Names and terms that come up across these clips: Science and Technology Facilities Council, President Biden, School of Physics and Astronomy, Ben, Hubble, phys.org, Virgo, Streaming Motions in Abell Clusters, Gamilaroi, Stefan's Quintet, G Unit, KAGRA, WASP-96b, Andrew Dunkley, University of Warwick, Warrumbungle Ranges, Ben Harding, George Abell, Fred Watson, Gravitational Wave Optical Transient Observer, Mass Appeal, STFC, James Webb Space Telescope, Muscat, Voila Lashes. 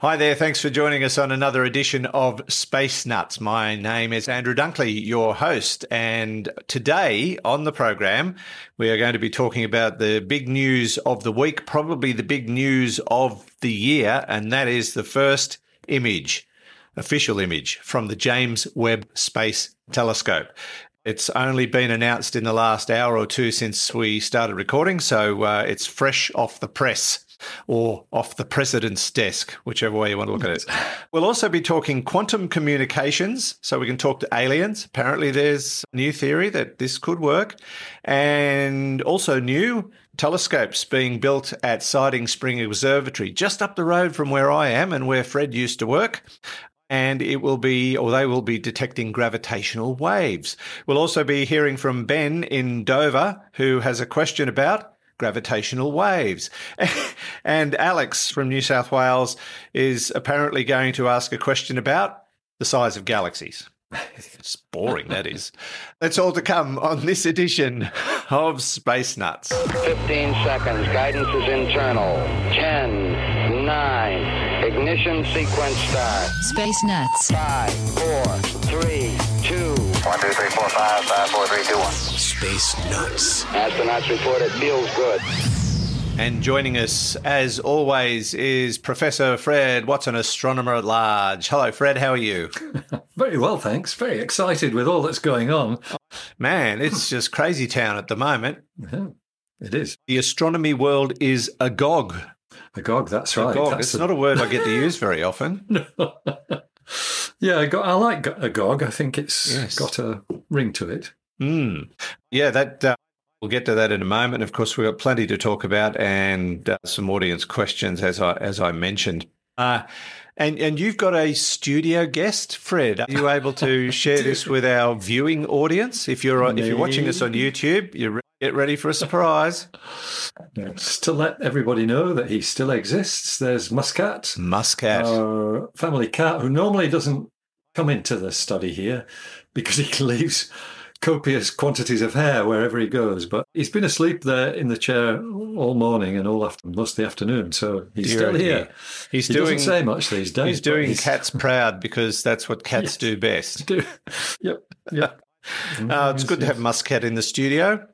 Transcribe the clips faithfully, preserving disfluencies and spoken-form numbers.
Hi there, thanks for joining us on another edition of Space Nuts. My name is Andrew Dunkley, your host, and today on the program we are going to be talking about the big news of the week, probably the big news of the year, and that is the first image, official image, from the James Webb Space Telescope. It's only been announced in the last hour or two since we started recording, so uh, it's fresh off the press or off the president's desk, whichever way you want to look at it. We'll also be talking quantum communications, so we can talk to aliens. Apparently there's a new theory that this could work, and also new telescopes being built at Siding Spring Observatory, just up the road from where I am and where Fred used to work. And it will be, or they will be detecting gravitational waves. We'll also be hearing from Ben in Dover, who has a question about gravitational waves. And Alex from New South Wales is apparently going to ask a question about the size of galaxies. It's boring, that is. That's all to come on this edition of Space Nuts. fifteen seconds. Guidance is internal. ten, nine... Ignition sequence start. Space Nuts. Five, four, three, two. One, two, three, four, five, five, four, three, two, one. Space Nuts. Astronauts report it feels good. And joining us, as always, is Professor Fred Watson, astronomer at large. Hello, Fred. How are you? Very well, thanks. Very excited with all that's going on. Man, it's just crazy town at the moment. Yeah, it is. The astronomy world is agog. Agog, that's right. Agog. That's it's a... not a word I get to use very often. No. Yeah, I like agog. I think it's yes. got a ring to it. Mm. Yeah, that uh, we'll get to that in a moment. Of course, we've got plenty to talk about and uh, some audience questions, as I as I mentioned. Uh, and and you've got a studio guest, Fred. Are you able to share this with our viewing audience? If you're on, if you're watching us on YouTube, you're get ready for a surprise. Just to let everybody know that he still exists, there's Muscat. Muscat. Our family cat, who normally doesn't come into the study here because he leaves copious quantities of hair wherever he goes. But he's been asleep there in the chair all morning and all after, most of the afternoon, so he's Dear still here. Dear. He's he doing, doesn't say much these days. He's doing he's... cats proud because that's what cats yes, do best. Do. Yep, yep. uh, it's good to have Muscat in the studio.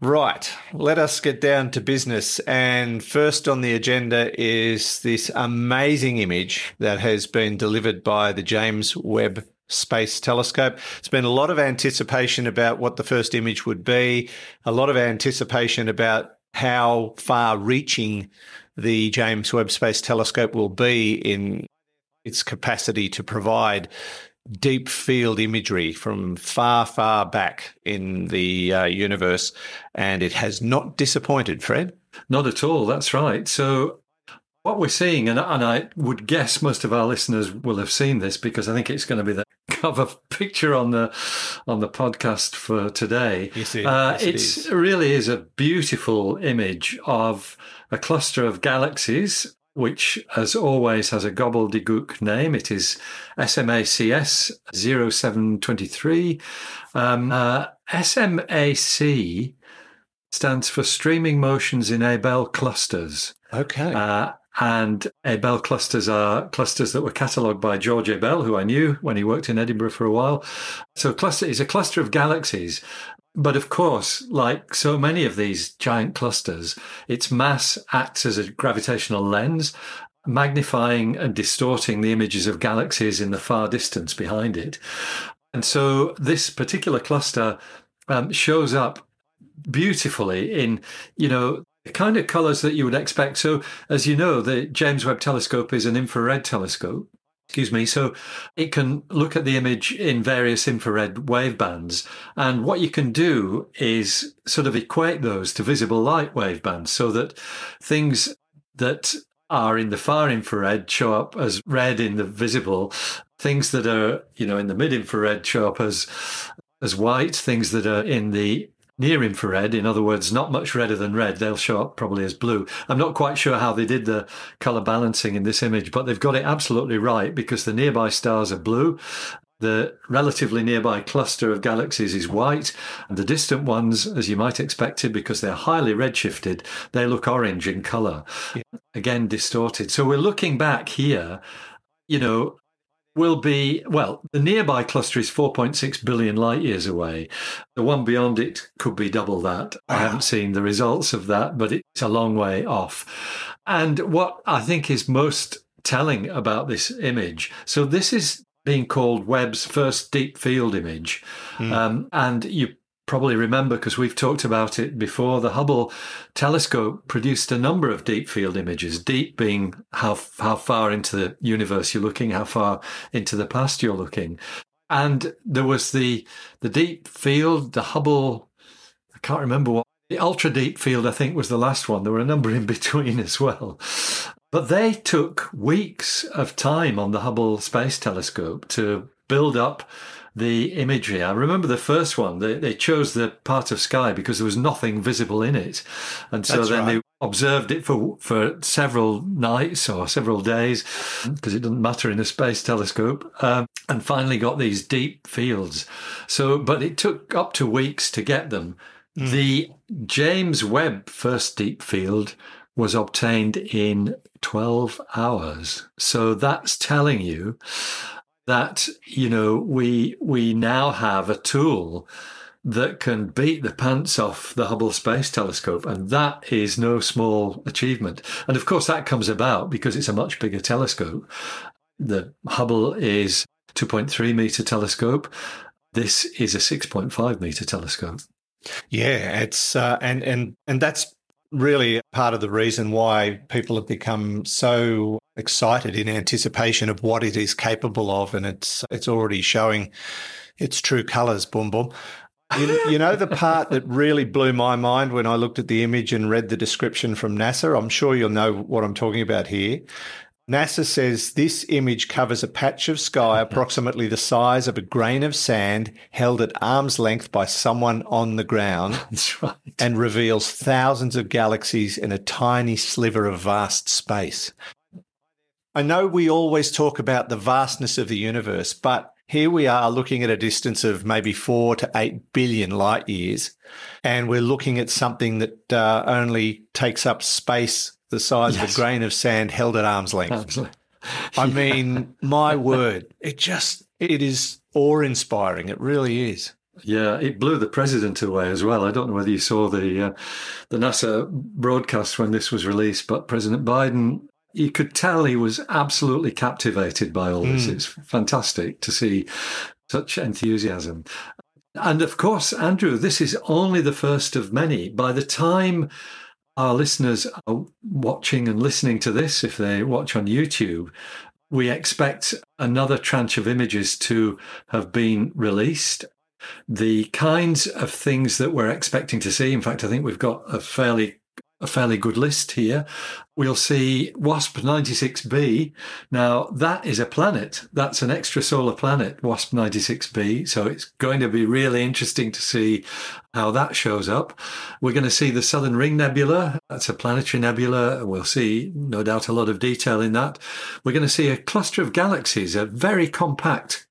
Right, let us get down to business. And first on the agenda is this amazing image that has been delivered by the James Webb Space Telescope. It's been a lot of anticipation about what the first image would be, a lot of anticipation about how far-reaching the James Webb Space Telescope will be in its capacity to provide deep field imagery from far, far back in the uh, universe, and it has not disappointed, Fred. Not at all, that's right. So what we're seeing, and, and I would guess most of our listeners will have seen this because I think it's going to be the cover picture on the on the podcast for today. Yes, it, uh, yes, it is. It really is a beautiful image of a cluster of galaxies, which, as always, has a gobbledygook name. It is S M A C S zero seven two three. Um, uh, S M A C stands for Streaming Motions in Abell Clusters. Okay. Uh, and Abell clusters are clusters that were catalogued by George Abell, who I knew when he worked in Edinburgh for a while. So cluster is a cluster of galaxies. But of course, like so many of these giant clusters, its mass acts as a gravitational lens, magnifying and distorting the images of galaxies in the far distance behind it. And so this particular cluster um, shows up beautifully in, you know, the kind of colours that you would expect. So, as you know, the James Webb Telescope is an infrared telescope. Excuse me. So it can look at the image in various infrared wave bands. And what you can do is sort of equate those to visible light wave bands so that things that are in the far infrared show up as red in the visible. Things that are, you know, in the mid-infrared show up as as white. Things that are in the near infrared, in other words, not much redder than red, they'll show up probably as blue. I'm not quite sure how they did the colour balancing in this image, but they've got it absolutely right because the nearby stars are blue The relatively nearby cluster of galaxies is white, and the distant ones, as you might expect, because they're highly redshifted, they look orange in colour, yeah. Again, distorted. So we're looking back here, you know, will be, well, the nearby cluster is four point six billion light years away. The one beyond it could be double that. Wow. I haven't seen the results of that, but it's a long way off. And what I think is most telling about this image, so this is being called Webb's first deep field image. Mm. Um, and you probably remember, because we've talked about it before, the Hubble telescope produced a number of deep field images, deep being how, how far into the universe you're looking, how far into the past you're looking. And there was the the deep field, the Hubble, I can't remember what, the ultra deep field, I think, was the last one. There were a number in between as well. But they took weeks of time on the Hubble Space Telescope to build up the imagery. I remember the first one, they, they chose the part of sky because there was nothing visible in it. And so That's then right. they observed it for for several nights or several days, because it doesn't matter in a space telescope, um, and finally got these deep fields. So, but it took up to weeks to get them. Mm. The James Webb first deep field was obtained in twelve hours. So that's telling you that, you know, we we now have a tool that can beat the pants off the Hubble Space Telescope, and that is no small achievement. And of course, that comes about because it's a much bigger telescope. The Hubble is a two point three meter telescope. This is a six point five meter telescope. Yeah, it's uh, and and and that's really part of the reason why people have become so excited in anticipation of what it is capable of, and it's it's already showing its true colours, boom, boom. You, you know, the part that really blew my mind when I looked at the image and read the description from NASA, I'm sure you'll know what I'm talking about here. NASA says this image covers a patch of sky approximately the size of a grain of sand held at arm's length by someone on the ground. That's right. And reveals thousands of galaxies in a tiny sliver of vast space. I know we always talk about the vastness of the universe, but here we are looking at a distance of maybe four to eight billion light years, and we're looking at something that uh, only takes up space the size yes. of a grain of sand held at arm's length. Absolutely. I yeah. mean, my word, it just, it is awe-inspiring. It really is. Yeah, it blew the president away as well. I don't know whether you saw the uh, the NASA broadcast when this was released, but President Biden, you could tell he was absolutely captivated by all this. Mm. It's fantastic to see such enthusiasm. And of course, Andrew, this is only the first of many. By the time our listeners are watching and listening to this, if they watch on YouTube, we expect another tranche of images to have been released. The kinds of things that we're expecting to see, in fact, I think we've got a fairly a fairly good list here. We'll see WASP ninety-six b. Now, that is a planet. That's an extrasolar planet, WASP ninety-six b. So it's going to be really interesting to see how that shows up. We're going to see the Southern Ring Nebula. That's a planetary nebula. We'll see, no doubt, a lot of detail in that. We're going to see a cluster of galaxies, a very compact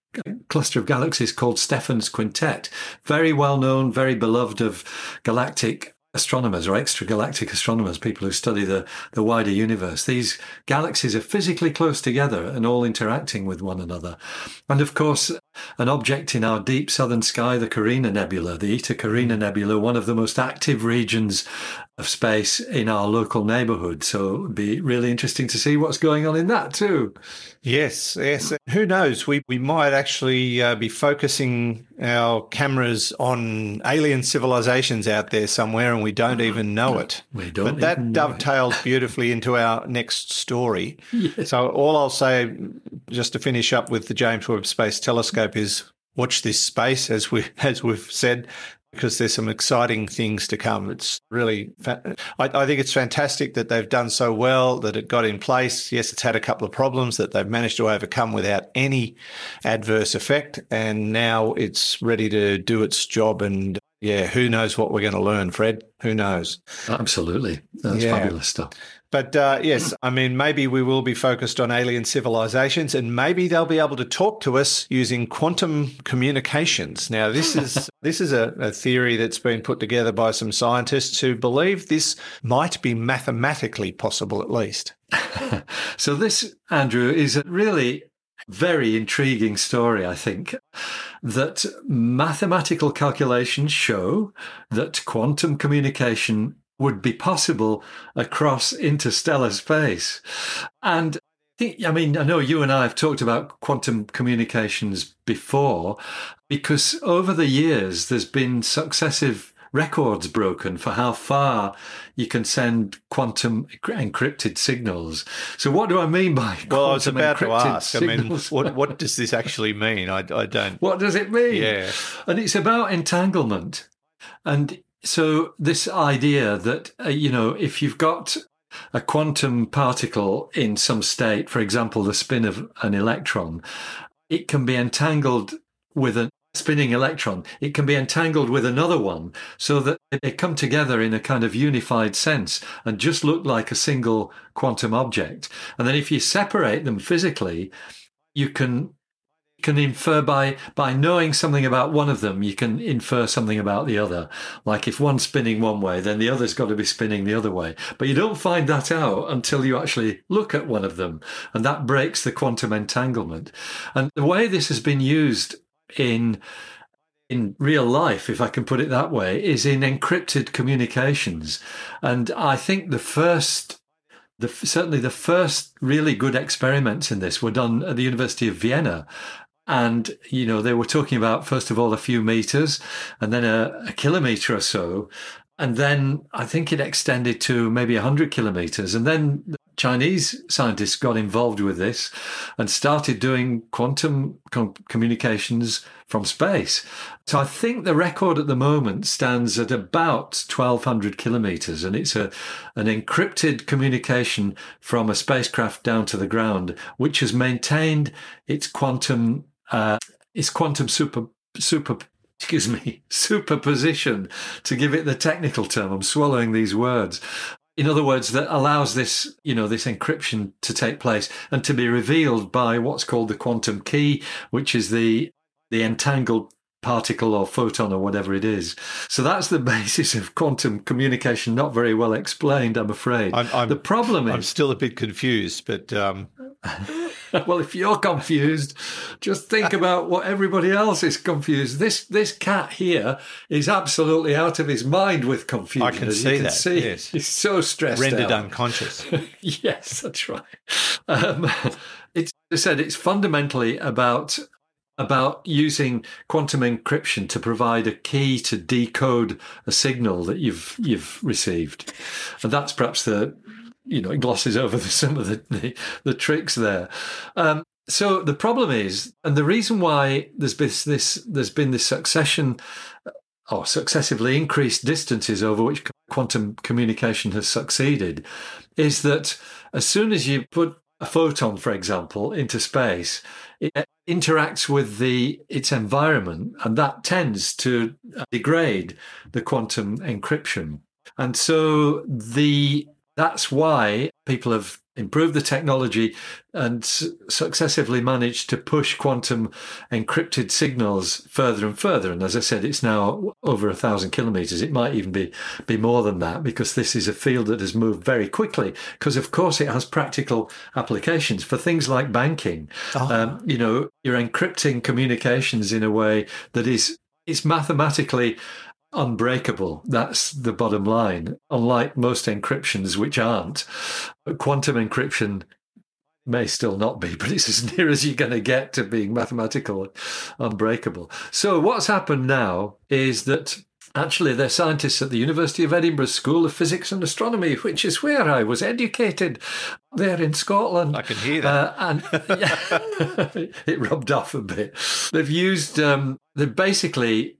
cluster of galaxies called Stefan's Quintet. Very well known, very beloved of galactic astronomers or extragalactic astronomers, people who study the, the wider universe. These galaxies are physically close together and all interacting with one another. And of course, an object in our deep southern sky, the Carina Nebula, the Eta Carina Nebula, one of the most active regions of space in our local neighbourhood. So it would be really interesting to see what's going on in that too. Yes, yes. Who knows? We we might actually uh, be focusing our cameras on alien civilizations out there somewhere, and we don't even know it. We don't. But that dovetails beautifully into our next story. Yes. So all I'll say, just to finish up with the James Webb Space Telescope, is watch this space, as we as we've said, because there's some exciting things to come. It's really, fa- I, I think it's fantastic that they've done so well, that it got in place. Yes, it's had a couple of problems that they've managed to overcome without any adverse effect, and now it's ready to do its job. And yeah, who knows what we're going to learn, Fred? Who knows? Absolutely. That's yeah. fabulous stuff. But uh, yes, I mean, maybe we will be focused on alien civilizations, and maybe they'll be able to talk to us using quantum communications. Now, this is this is a, a theory that's been put together by some scientists who believe this might be mathematically possible, at least. So this, Andrew, is a really very intriguing story, I think, that mathematical calculations show that quantum communication would be possible across interstellar space. And I think, I mean, I know you and I have talked about quantum communications before, because over the years, there's been successive records broken for how far you can send quantum encrypted signals. So what do I mean by quantum encrypted signals? Well, I was about to ask, signals? I mean, what, what does this actually mean? I, I don't... What does it mean? Yeah. And it's about entanglement. And so this idea that, uh, you know, if you've got a quantum particle in some state, for example, the spin of an electron, it can be entangled with a spinning electron. It can be entangled with another one so that they come together in a kind of unified sense and just look like a single quantum object. And then if you separate them physically, you can... can infer by by knowing something about one of them, you can infer something about the other. Like if one's spinning one way, then the other's got to be spinning the other way. But you don't find that out until you actually look at one of them, and that breaks the quantum entanglement. And the way this has been used in in real life, if I can put it that way, is in encrypted communications. And I think the first the certainly the first really good experiments in this were done at the University of Vienna. And, you know, they were talking about, first of all, a few meters and then a, a kilometer or so. And then I think it extended to maybe one hundred kilometers. And then the Chinese scientists got involved with this and started doing quantum com- communications from space. So I think the record at the moment stands at about twelve hundred kilometers. And it's a an encrypted communication from a spacecraft down to the ground, which has maintained its quantum... Uh, it's quantum super super excuse me superposition, to give it the technical term. I'm swallowing these words. In other words, that allows this, you know, this encryption to take place and to be revealed by what's called the quantum key, which is the the entangled particle or photon or whatever it is. So that's the basis of quantum communication. Not very well explained, I'm afraid. I'm, I'm, the problem is I'm still a bit confused, but. Um... Well, if you're confused, just think about what everybody else is confused. This this cat here is absolutely out of his mind with confusion. I can see can that. See. Yes, he's so stressed Rendered out. Rendered unconscious. Yes, that's right. Um, it's I said it's fundamentally about about using quantum encryption to provide a key to decode a signal that you've you've received, and that's perhaps the. You know, it glosses over the, some of the, the, the tricks there. Um, so the problem is, and the reason why there's been this, there's been this succession or successively increased distances over which quantum communication has succeeded, is that as soon as you put a photon, for example, into space, it interacts with the its environment, and that tends to degrade the quantum encryption. And so the That's why people have improved the technology and successively managed to push quantum encrypted signals further and further. And as I said, it's now over a thousand kilometres. It might even be, be more than that, because this is a field that has moved very quickly, because, of course, it has practical applications for things like banking. Oh. Um, you know, you're encrypting communications in a way that is it's mathematically unbreakable. That's the bottom line. Unlike most encryptions, which aren't, quantum encryption may still not be, but it's as near as you're going to get to being mathematical unbreakable. So what's happened now is that actually there are scientists at the University of Edinburgh School of Physics and Astronomy, which is where I was educated, there in Scotland. I can hear that. Uh, and yeah, it rubbed off a bit. They've used, um, they've basically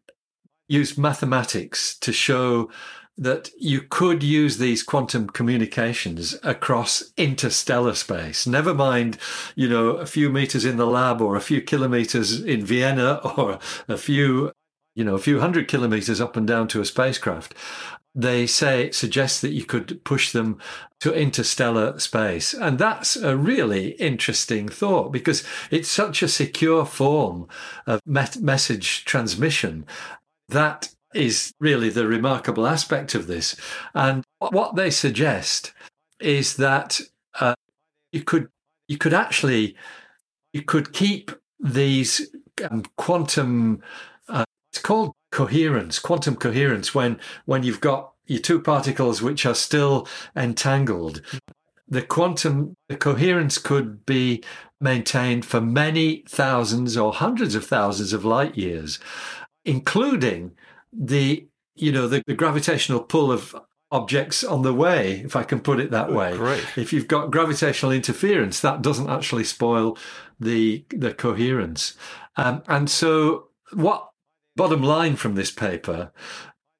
used mathematics to show that you could use these quantum communications across interstellar space. Never mind, you know, a few meters in the lab or a few kilometers in Vienna or a few, you know, a few hundred kilometers up and down to a spacecraft. they say suggests that you could push them to interstellar space. And that's a really interesting thought, because it's such a secure form of met- message transmission. That is really the remarkable aspect of this. And what they suggest is that uh, you could you could actually you could keep these um, quantum uh, it's called coherence, quantum coherence, when when you've got your two particles which are still entangled. The quantum, the coherence could be maintained for many thousands or hundreds of thousands of light years, including the, you know, the, the gravitational pull of objects on the way, if I can put it that way. Oh, great. If you've got gravitational interference, that doesn't actually spoil the the coherence. Um, and so what bottom line from this paper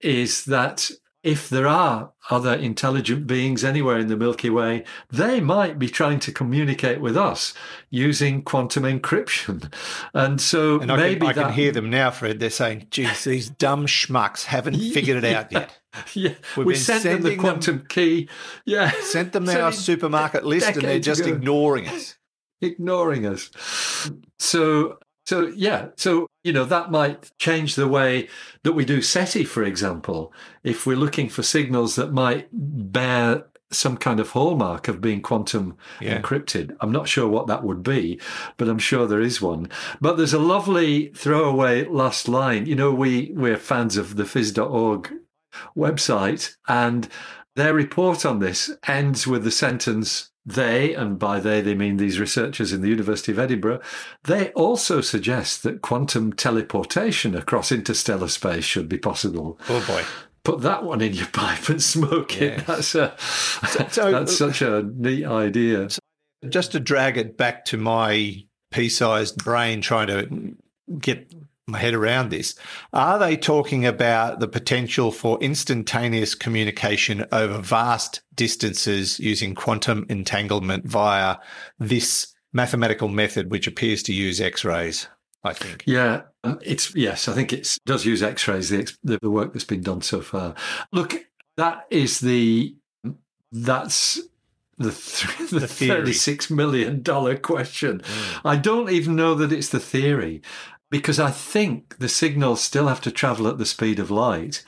is that if there are other intelligent beings anywhere in the Milky Way, they might be trying to communicate with us using quantum encryption. And so and I maybe can, I that... can hear them now, Fred. They're saying, geez, these dumb schmucks haven't figured it out yet. Yeah, We've we been sent them the quantum them, key. Yeah, Sent them our supermarket list and they're just ago. ignoring us. Ignoring us. So... So, yeah, so, you know, that might change the way that we do SETI, for example, if we're looking for signals that might bear some kind of hallmark of being quantum yeah. encrypted. I'm not sure what that would be, but I'm sure there is one. But there's a lovely throwaway last line. You know, we, we're fans of the phys dot org website, and their report on this ends with the sentence, they, and by they, they mean these researchers in the University of Edinburgh, they also suggest that quantum teleportation across interstellar space should be possible. Oh, boy. Put that one in your pipe and smoke yes. it. That's, a, so, that's such a neat idea. So just to drag it back to my pea-sized brain trying to get my head around this, are they talking about the potential for instantaneous communication over vast distances using quantum entanglement via this mathematical method, which appears to use X-rays, I think? Yeah, it's yes, I think it does use X-rays, the, the work that's been done so far. Look, that is the – that's – The, th- the, the thirty-six million dollars question. Mm. I don't even know that it's the theory, because I think the signals still have to travel at the speed of light,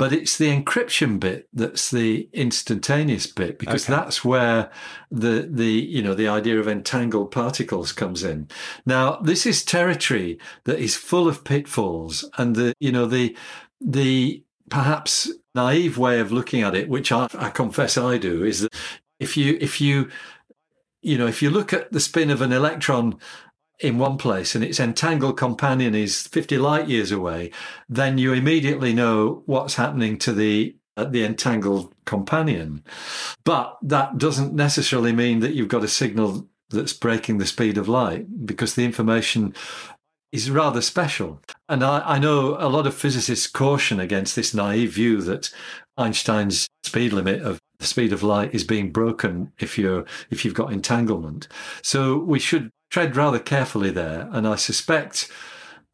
but it's the encryption bit that's the instantaneous bit, because okay. that's where the the you know the idea of entangled particles comes in. Now, this is territory that is full of pitfalls, and the you know the the perhaps naive way of looking at it, which I, I confess I do, is that If you if you you know if you look at the spin of an electron in one place and its entangled companion is fifty light years away, then you immediately know what's happening to the uh, the entangled companion. But that doesn't necessarily mean that you've got a signal that's breaking the speed of light, because the information is rather special. And I, I know a lot of physicists caution against this naive view that Einstein's speed limit of the speed of light is being broken if you're if you've got entanglement. So we should tread rather carefully there. And I suspect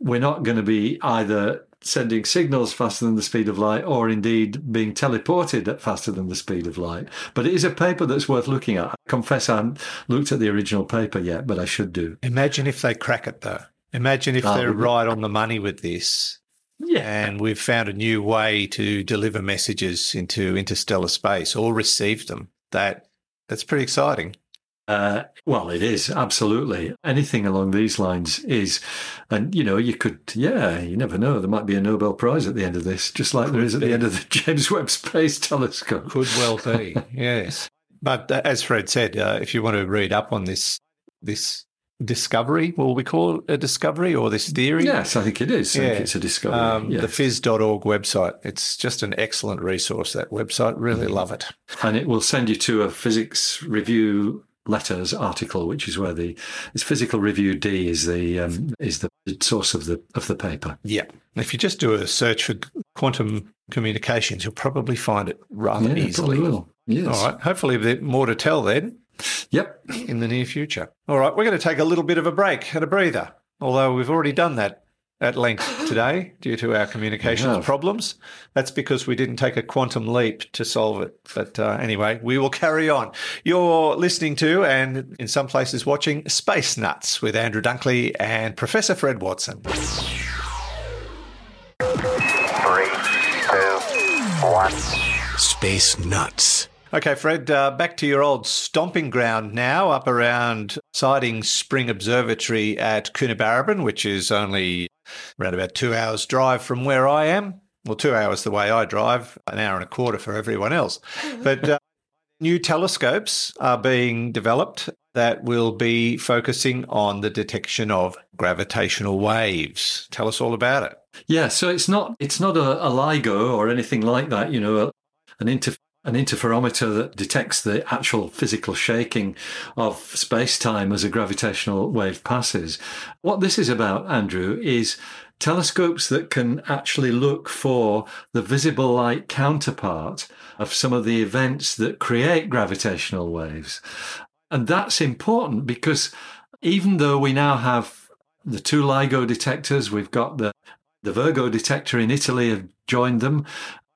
we're not going to be either sending signals faster than the speed of light or indeed being teleported at faster than the speed of light. But it is a paper that's worth looking at. I confess I haven't looked at the original paper yet, but I should do. Imagine if they crack it, though. Imagine if they're right on the money with this. Yeah. And we've found a new way to deliver messages into interstellar space or receive them. That that's pretty exciting. Uh, well, it is, absolutely. Anything along these lines is, and, you know, you could, yeah, you never know. There might be a Nobel Prize at the end of this, just like could there is at be. the end of the James Webb Space Telescope. Could well be, yes. But uh, as Fred said, uh, if you want to read up on this this discovery, will we call it a discovery or this theory? Yes, I think it is. I yeah. think it's a discovery. Um, yes. The phys dot org website. It's just an excellent resource, that website. Really mm. love it. And it will send you to a Physics Review Letters article, which is where the it's Physical Review D is the um, is the source of the of the paper. Yeah. If you just do a search for quantum communications, you'll probably find it rather yeah, easily. Probably will. Yes. All right. Hopefully there's more to tell then. Yep. In the near future. All right, we're going to take a little bit of a break and a breather, although we've already done that at length today due to our communications yeah. problems. That's because we didn't take a quantum leap to solve it. But uh, anyway, we will carry on. You're listening to, and in some places watching, Space Nuts with Andrew Dunkley and Professor Fred Watson. Three, two, one. Space Nuts. Okay, Fred, uh, back to your old stomping ground now, up around Siding Spring Observatory at Coonabarabran, which is only around about two hours drive from where I am. Well, two hours the way I drive, an hour and a quarter for everyone else. But uh, new telescopes are being developed that will be focusing on the detection of gravitational waves. Tell us all about it. Yeah, so it's not it's not a, a LIGO or anything like that, you know, a, an interface. An interferometer that detects the actual physical shaking of space-time as a gravitational wave passes. What this is about, Andrew, is telescopes that can actually look for the visible light counterpart of some of the events that create gravitational waves. And that's important because even though we now have the two LIGO detectors, we've got the, the Virgo detector in Italy have joined them,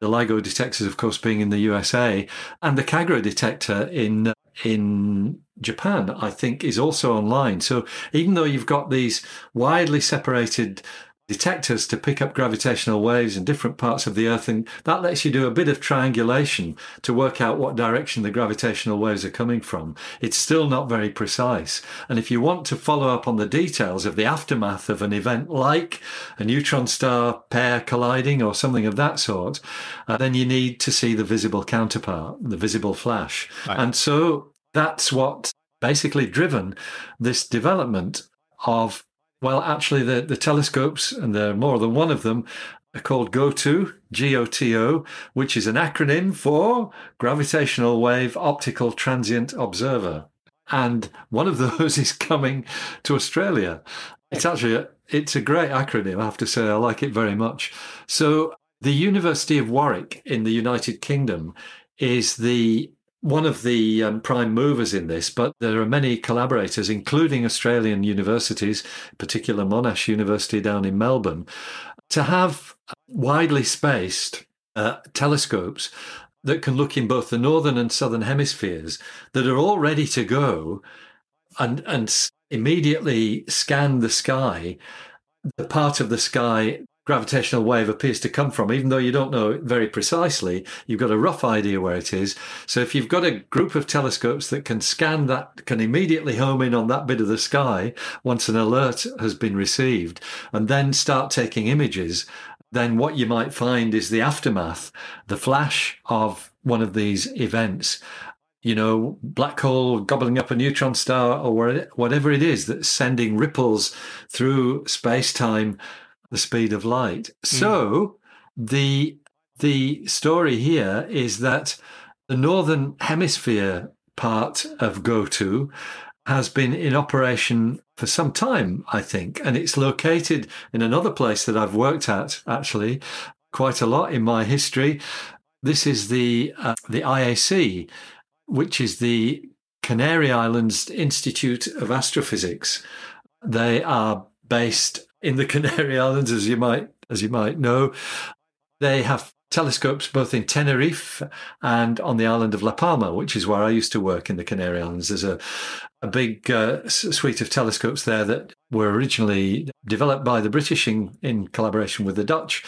the LIGO detectors, of course, being in the U S A, and the KAGRA detector in in Japan, I think, is also online. So even though you've got these widely separated detectors to pick up gravitational waves in different parts of the Earth, and that lets you do a bit of triangulation to work out what direction the gravitational waves are coming from, it's still not very precise. And if you want to follow up on the details of the aftermath of an event like a neutron star pair colliding or something of that sort, uh, then you need to see the visible counterpart, the visible flash. Right. And so that's what basically driven this development of Well, actually, the, the telescopes, and there are more than one of them, are called GOTO, G O T O, which is an acronym for Gravitational Wave Optical Transient Observer. And one of those is coming to Australia. It's actually, a, it's a great acronym, I have to say. I like it very much. So the University of Warwick in the United Kingdom is the one of the um, prime movers in this, but there are many collaborators, including Australian universities, in particular Monash University down in Melbourne, to have widely spaced uh, telescopes that can look in both the northern and southern hemispheres that are all ready to go and, and immediately scan the sky, the part of the sky gravitational wave appears to come from, even though you don't know it very precisely. You've got a rough idea where it is. So if you've got a group of telescopes that can scan that, can immediately home in on that bit of the sky once an alert has been received, and then start taking images, then what you might find is the aftermath, the flash of one of these events. You know, black hole gobbling up a neutron star or whatever it is that's sending ripples through space-time, the speed of light. So mm. the the story here is that the northern hemisphere part of GOTO has been in operation for some time, I think, and it's located in another place that I've worked at actually quite a lot in my history. This is the uh, the I A C, which is the Canary Islands Institute of Astrophysics. They are based in the Canary Islands, as you might as you might know. They have telescopes both in Tenerife and on the island of La Palma, which is where I used to work in the Canary Islands. There's a, a big uh, suite of telescopes there that were originally developed by the British in, in collaboration with the Dutch.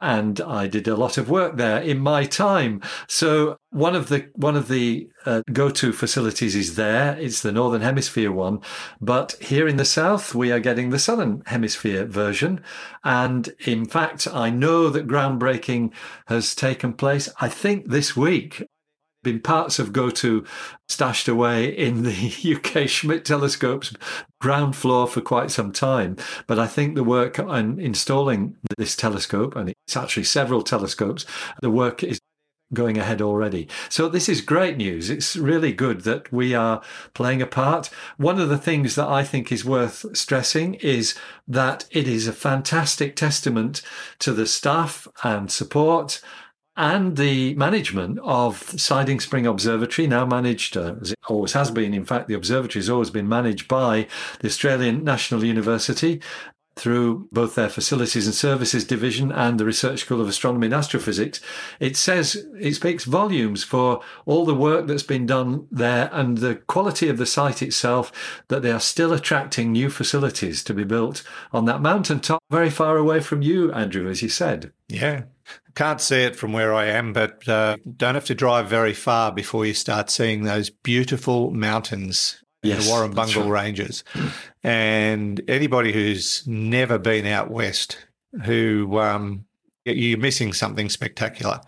And I did a lot of work there in my time. So one of the one of the uh, go-to facilities is there. It's the Northern Hemisphere one. But here in the South, we are getting the Southern Hemisphere version. And in fact, I know that groundbreaking has taken place, I think, this week. Been parts of GOTO stashed away in the U K Schmidt Telescope's ground floor for quite some time. But I think the work on installing this telescope, and it's actually several telescopes, the work is going ahead already. So this is great news. It's really good that we are playing a part. One of the things that I think is worth stressing is that it is a fantastic testament to the staff and support and the management of Siding Spring Observatory, now managed, uh, as it always has been. In fact, the observatory has always been managed by the Australian National University. through both their Facilities and Services Division and the Research School of Astronomy and Astrophysics, it says it speaks volumes for all the work that's been done there and the quality of the site itself, that they are still attracting new facilities to be built on that mountaintop very far away from you, Andrew, as you said. Yeah. Can't see it from where I am, but uh, don't have to drive very far before you start seeing those beautiful mountains. Yes, the Warrumbungle Ranges. And anybody who's never been out west, who um, you're missing something spectacular.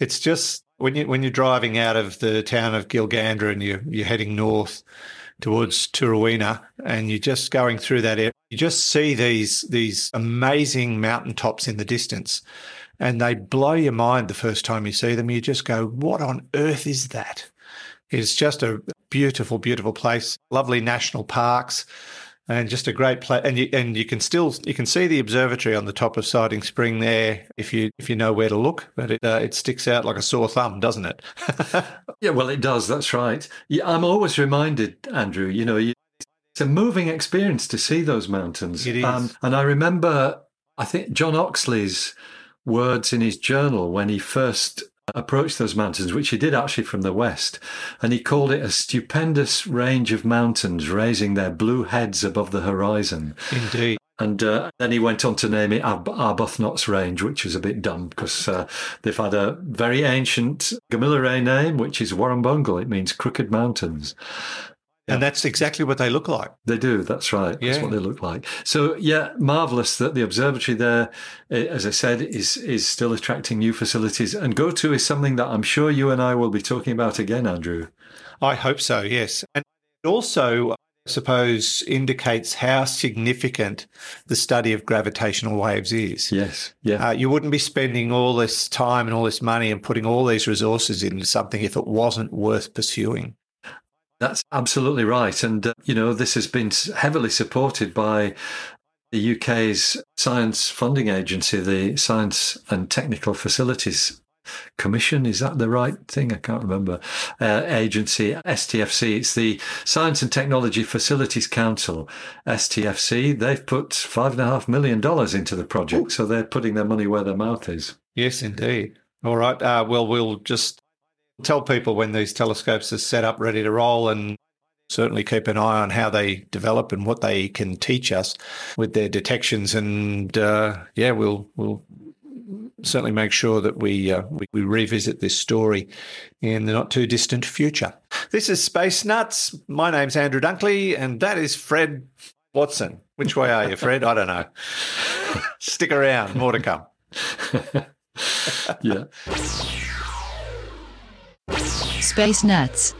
It's just when, you, when you're driving out of the town of Gilgandra and you, you're heading north towards Turawina, and you're just going through that area, you just see these these amazing mountaintops in the distance, and they blow your mind the first time you see them. You just go, what on earth is that? It's just a beautiful, beautiful place, lovely national parks, and just a great place. And you, and you can still you can see the observatory on the top of Siding Spring there if you if you know where to look. But it uh, it sticks out like a sore thumb, doesn't it? Yeah, well, it does. That's right. Yeah, I'm always reminded, Andrew. You know, you, it's a moving experience to see those mountains. It is. Um, and I remember, I think John Oxley's words in his journal when he first approached those mountains, which he did actually from the west, and he called it a stupendous range of mountains raising their blue heads above the horizon. Indeed. And uh, then he went on to name it Ar- Arbuthnot's Range, which was a bit dumb because uh, they've had a very ancient Gamilaroi name, which is Warrumbungle. It means crooked mountains. Yeah. And that's exactly what they look like. They do, that's right. Yeah. That's what they look like. So, yeah, marvellous that the observatory there, as I said, is is still attracting new facilities. And GoTo is something that I'm sure you and I will be talking about again, Andrew. I hope so, yes. And it also, I suppose, indicates how significant the study of gravitational waves is. Yes, yeah. Uh, you wouldn't be spending all this time and all this money and putting all these resources into something if it wasn't worth pursuing. That's absolutely right. And, uh, you know, this has been heavily supported by the U K's science funding agency, the Science and Technical Facilities Commission. Is that the right thing? I can't remember. Uh, agency, S T F C. It's the Science and Technology Facilities Council, S T F C. They've put five point five million dollars into the project, Ooh. so they're putting their money where their mouth is. Yes, indeed. All right. Uh, well, we'll just tell people when these telescopes are set up, ready to roll, and certainly keep an eye on how they develop and what they can teach us with their detections. And uh, yeah, we'll we'll certainly make sure that we, uh, we we revisit this story in the not too distant future. This is Space Nuts. My name's Andrew Dunkley, and that is Fred Watson. Which way are you, Fred? I don't know. Stick around, more to come. Yeah. Space Nuts.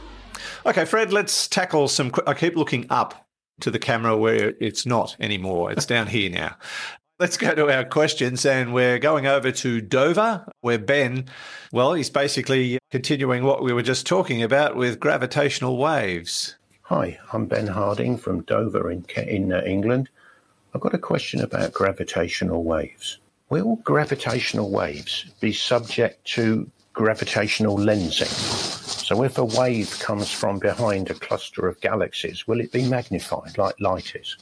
Okay, Fred, let's tackle some... I keep looking up to the camera where it's not anymore. It's down here now. Let's go to our questions, and we're going over to Dover, where Ben, well, he's basically continuing what we were just talking about with gravitational waves. Hi, I'm Ben Harding from Dover in, in uh, England. I've got a question about gravitational waves. Will gravitational waves be subject to gravitational lensing? So if a wave comes from behind a cluster of galaxies, will it be magnified like light is?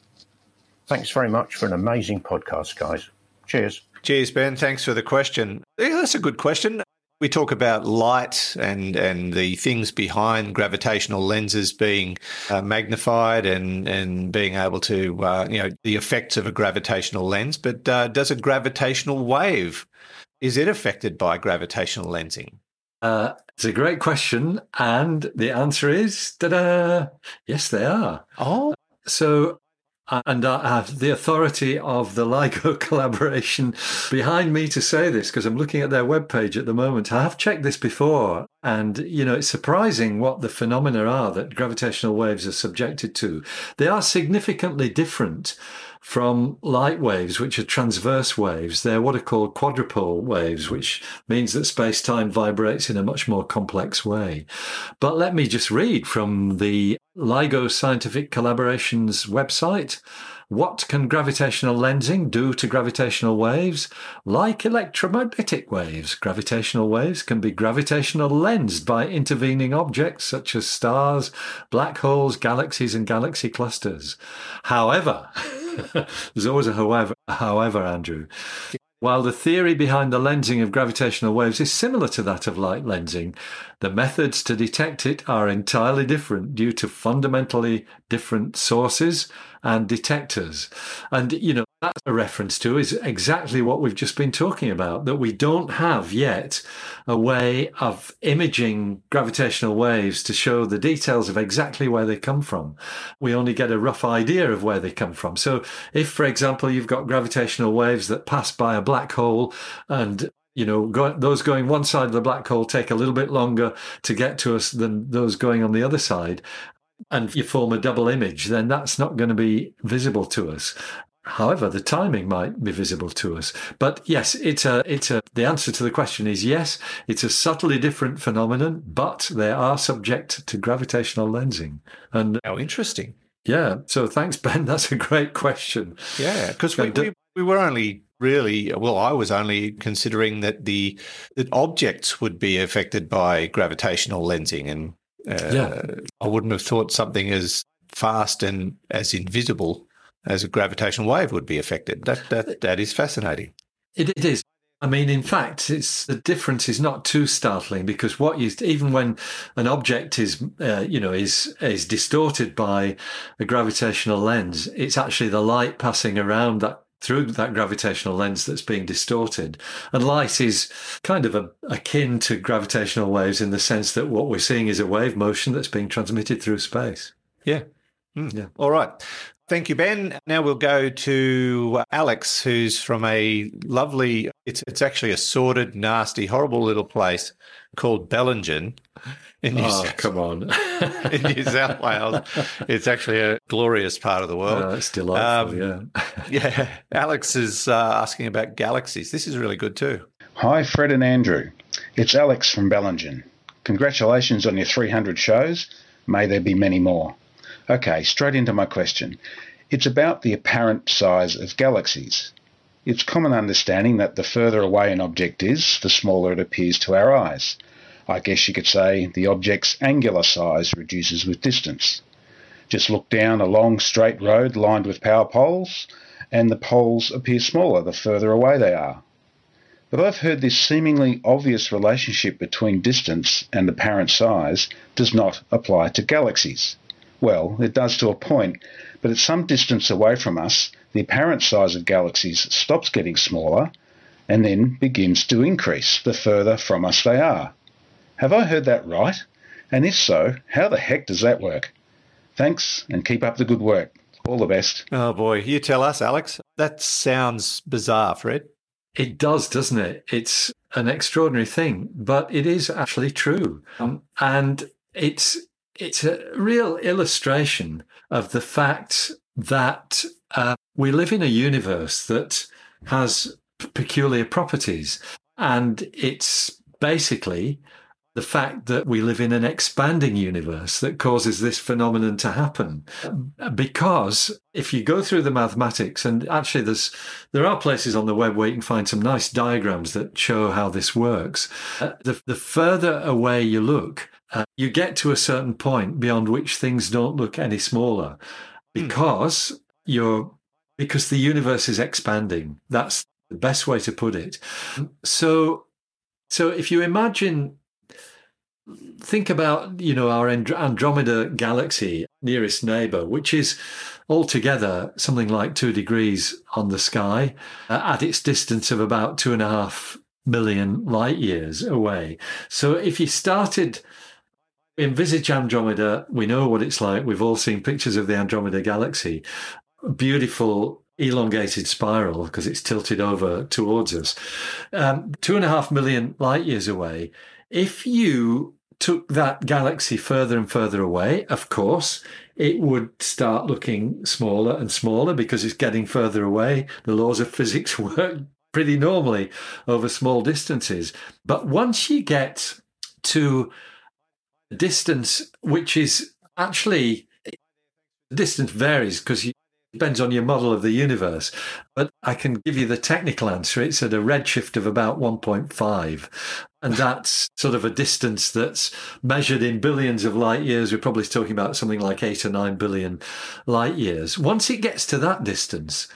Thanks very much for an amazing podcast, guys. Cheers. Cheers, Ben. Thanks for the question. Yeah, that's a good question. We talk about light and, and the things behind gravitational lenses being uh, magnified and, and being able to, uh, you know, the effects of a gravitational lens. But uh, does a gravitational wave, is it affected by gravitational lensing? Uh, it's a great question, and the answer is, ta-da, yes, they are. Oh. So, and I have the authority of the LIGO collaboration behind me to say this, because I'm looking at their webpage at the moment. I have checked this before, and, you know, it's surprising what the phenomena are that gravitational waves are subjected to. They are significantly different from light waves, which are transverse waves. They're what are called quadrupole waves, which means that space-time vibrates in a much more complex way. But let me just read from the LIGO Scientific Collaboration's website, What can gravitational lensing do to gravitational waves? Like electromagnetic waves, gravitational waves can be gravitational lensed by intervening objects such as stars, black holes, galaxies, and galaxy clusters. However, there's always a however, however, Andrew. While the theory behind the lensing of gravitational waves is similar to that of light lensing, the methods to detect it are entirely different due to fundamentally different sources and detectors. And, you know, that's a reference to is exactly what we've just been talking about, that we don't have yet a way of imaging gravitational waves to show the details of exactly where they come from. We only get a rough idea of where they come from. So if, for example, you've got gravitational waves that pass by a black hole and You know, go, those going one side of the black hole take a little bit longer to get to us than those going on the other side, and you form a double image, then that's not going to be visible to us. However, the timing might be visible to us. But yes, it's a, it's a, the answer to the question is yes, it's a subtly different phenomenon, but they are subject to gravitational lensing. And how interesting. Yeah. So thanks, Ben. That's a great question. Yeah, because we, we, we were only... Really, well, I was only considering that the that objects would be affected by gravitational lensing, and uh, yeah. I wouldn't have thought something as fast and as invisible as a gravitational wave would be affected. That that that is fascinating. It, it is. I mean, in fact, it's the difference is not too startling because what you even when an object is, uh, you know, is is distorted by a gravitational lens, it's actually the light passing around that. Through that gravitational lens that's being distorted. And light is kind of a, akin to gravitational waves in the sense that what we're seeing is a wave motion that's being transmitted through space. Yeah. Mm. Yeah. All right. Thank you, Ben. Now we'll go to Alex, who's from a lovely, it's it's actually a sordid, nasty, horrible little place called Bellingen. In New oh, South- come on. in New South Wales. It's actually a glorious part of the world. Oh, it's delightful, um, yeah. yeah. Alex is uh, asking about galaxies. This is really good too. Hi, Fred and Andrew. It's Alex from Bellingen. Congratulations on your three hundred shows. May there be many more. Okay, straight into my question. It's about the apparent size of galaxies. It's common understanding that the further away an object is, the smaller it appears to our eyes. I guess you could say the object's angular size reduces with distance. Just look down a long straight road lined with power poles, and the poles appear smaller the further away they are. But I've heard this seemingly obvious relationship between distance and apparent size does not apply to galaxies. Well, it does to a point, but at some distance away from us, the apparent size of galaxies stops getting smaller and then begins to increase the further from us they are. Have I heard that right? And if so, how the heck does that work? Thanks, and keep up the good work. All the best. Oh, boy. You tell us, Alex. That sounds bizarre, Fred. It does, doesn't it? It's an extraordinary thing, but it is actually true. Um, and it's it's a real illustration of the fact that uh, we live in a universe that has p- peculiar properties, and it's basically... the fact that we live in an expanding universe that causes this phenomenon to happen. Because if you go through the mathematics, and actually there's there are places on the web where you can find some nice diagrams that show how this works, uh, the, the further away you look, uh, you get to a certain point beyond which things don't look any smaller because, mm. you're, because the universe is expanding. That's the best way to put it. So, so if you imagine... Think about, you know, our Andromeda galaxy, nearest neighbour, which is altogether something like two degrees on the sky uh, at its distance of about two and a half million light years away. So if you started, envisage Andromeda, we know what it's like. We've all seen pictures of the Andromeda galaxy, beautiful elongated spiral because it's tilted over towards us. Um, two and a half million light years away. If you took that galaxy further and further away, of course, it would start looking smaller and smaller because it's getting further away. The laws of physics work pretty normally over small distances. But once you get to a distance, which is actually, the distance varies because Depends on your model of the universe. But I can give you the technical answer. It's at a redshift of about one point five. And that's sort of a distance that's measured in billions of light years. We're probably talking about something like eight or nine billion light years. Once it gets to that distance,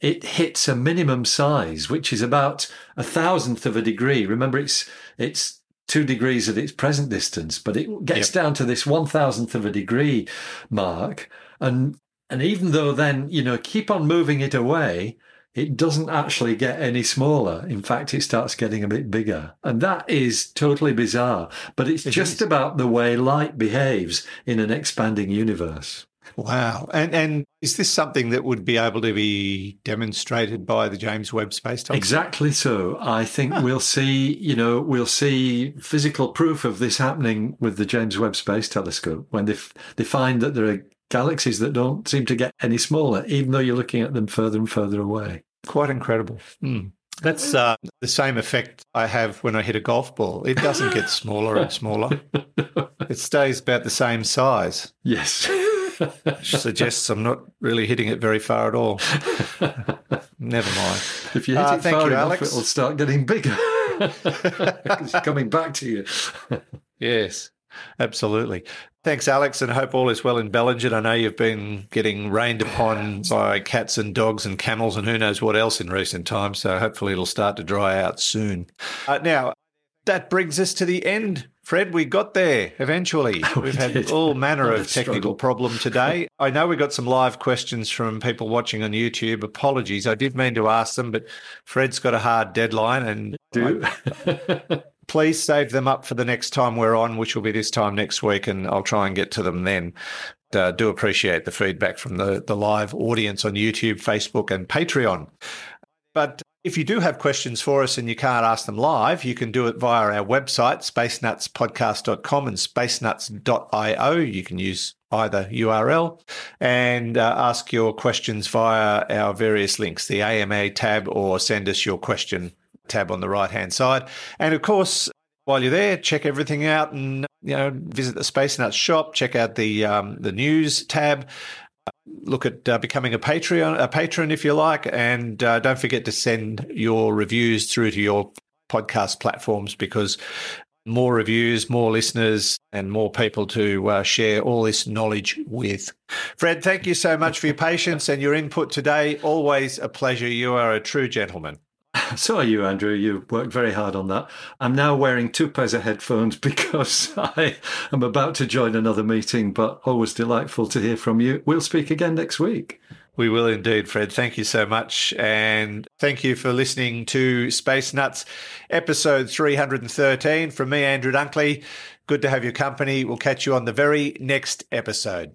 it hits a minimum size, which is about a thousandth of a degree. Remember, it's it's two degrees at its present distance, but it gets yep. down to this one thousandth of a degree mark. And and even though then, you know, keep on moving it away, it doesn't actually get any smaller. In fact, it starts getting a bit bigger. And that is totally bizarre, but it's it just is. about the way light behaves in an expanding universe. Wow. And and is this something that would be able to be demonstrated by the James Webb Space Telescope? Exactly so. I think huh. we'll see, you know, we'll see physical proof of this happening with the James Webb Space Telescope when they, f- they find that there are galaxies that don't seem to get any smaller, even though you're looking at them further and further away. Quite incredible. Mm. That's uh, the same effect I have when I hit a golf ball. It doesn't get smaller and smaller. It stays about the same size. Yes. Which suggests I'm not really hitting it very far at all. Never mind. If you hit uh, it far you, enough, Alex. It'll start getting bigger. It's coming back to you. Yes, absolutely. Thanks, Alex, and hope all is well in Bellingen. I know you've been getting rained upon by cats and dogs and camels and who knows what else in recent times, so hopefully it'll start to dry out soon. Uh, now, that brings us to the end. Fred, we got there eventually. Oh, We've we had did. all manner of technical struggle. problem today. I know we got some live questions from people watching on YouTube. Apologies. I did mean to ask them, but Fred's got a hard deadline. And do I, please save them up for the next time we're on, which will be this time next week, and I'll try and get to them then. Uh, do appreciate the feedback from the, the live audience on YouTube, Facebook, and Patreon. But if you do have questions for us and you can't ask them live, you can do it via our website, space nuts podcast dot com and space nuts dot io. You can use either U R L and uh, ask your questions via our various links, the A M A tab or send us your question tab on the right-hand side. And, of course, while you're there, check everything out and, you know, visit the Space Nuts shop, check out the um, the news tab. Look at uh, becoming a Patreon, a patron if you like, and uh, don't forget to send your reviews through to your podcast platforms because more reviews, more listeners, and more people to uh, share all this knowledge with. Fred, thank you so much for your patience and your input today. Always a pleasure. You are a true gentleman. So are you, Andrew. You worked very hard on that. I'm now wearing two pairs of headphones because I am about to join another meeting, but always delightful to hear from you. We'll speak again next week. We will indeed, Fred. Thank you so much. And thank you for listening to Space Nuts, episode three hundred thirteen. From me, Andrew Dunkley, good to have your company. We'll catch you on the very next episode.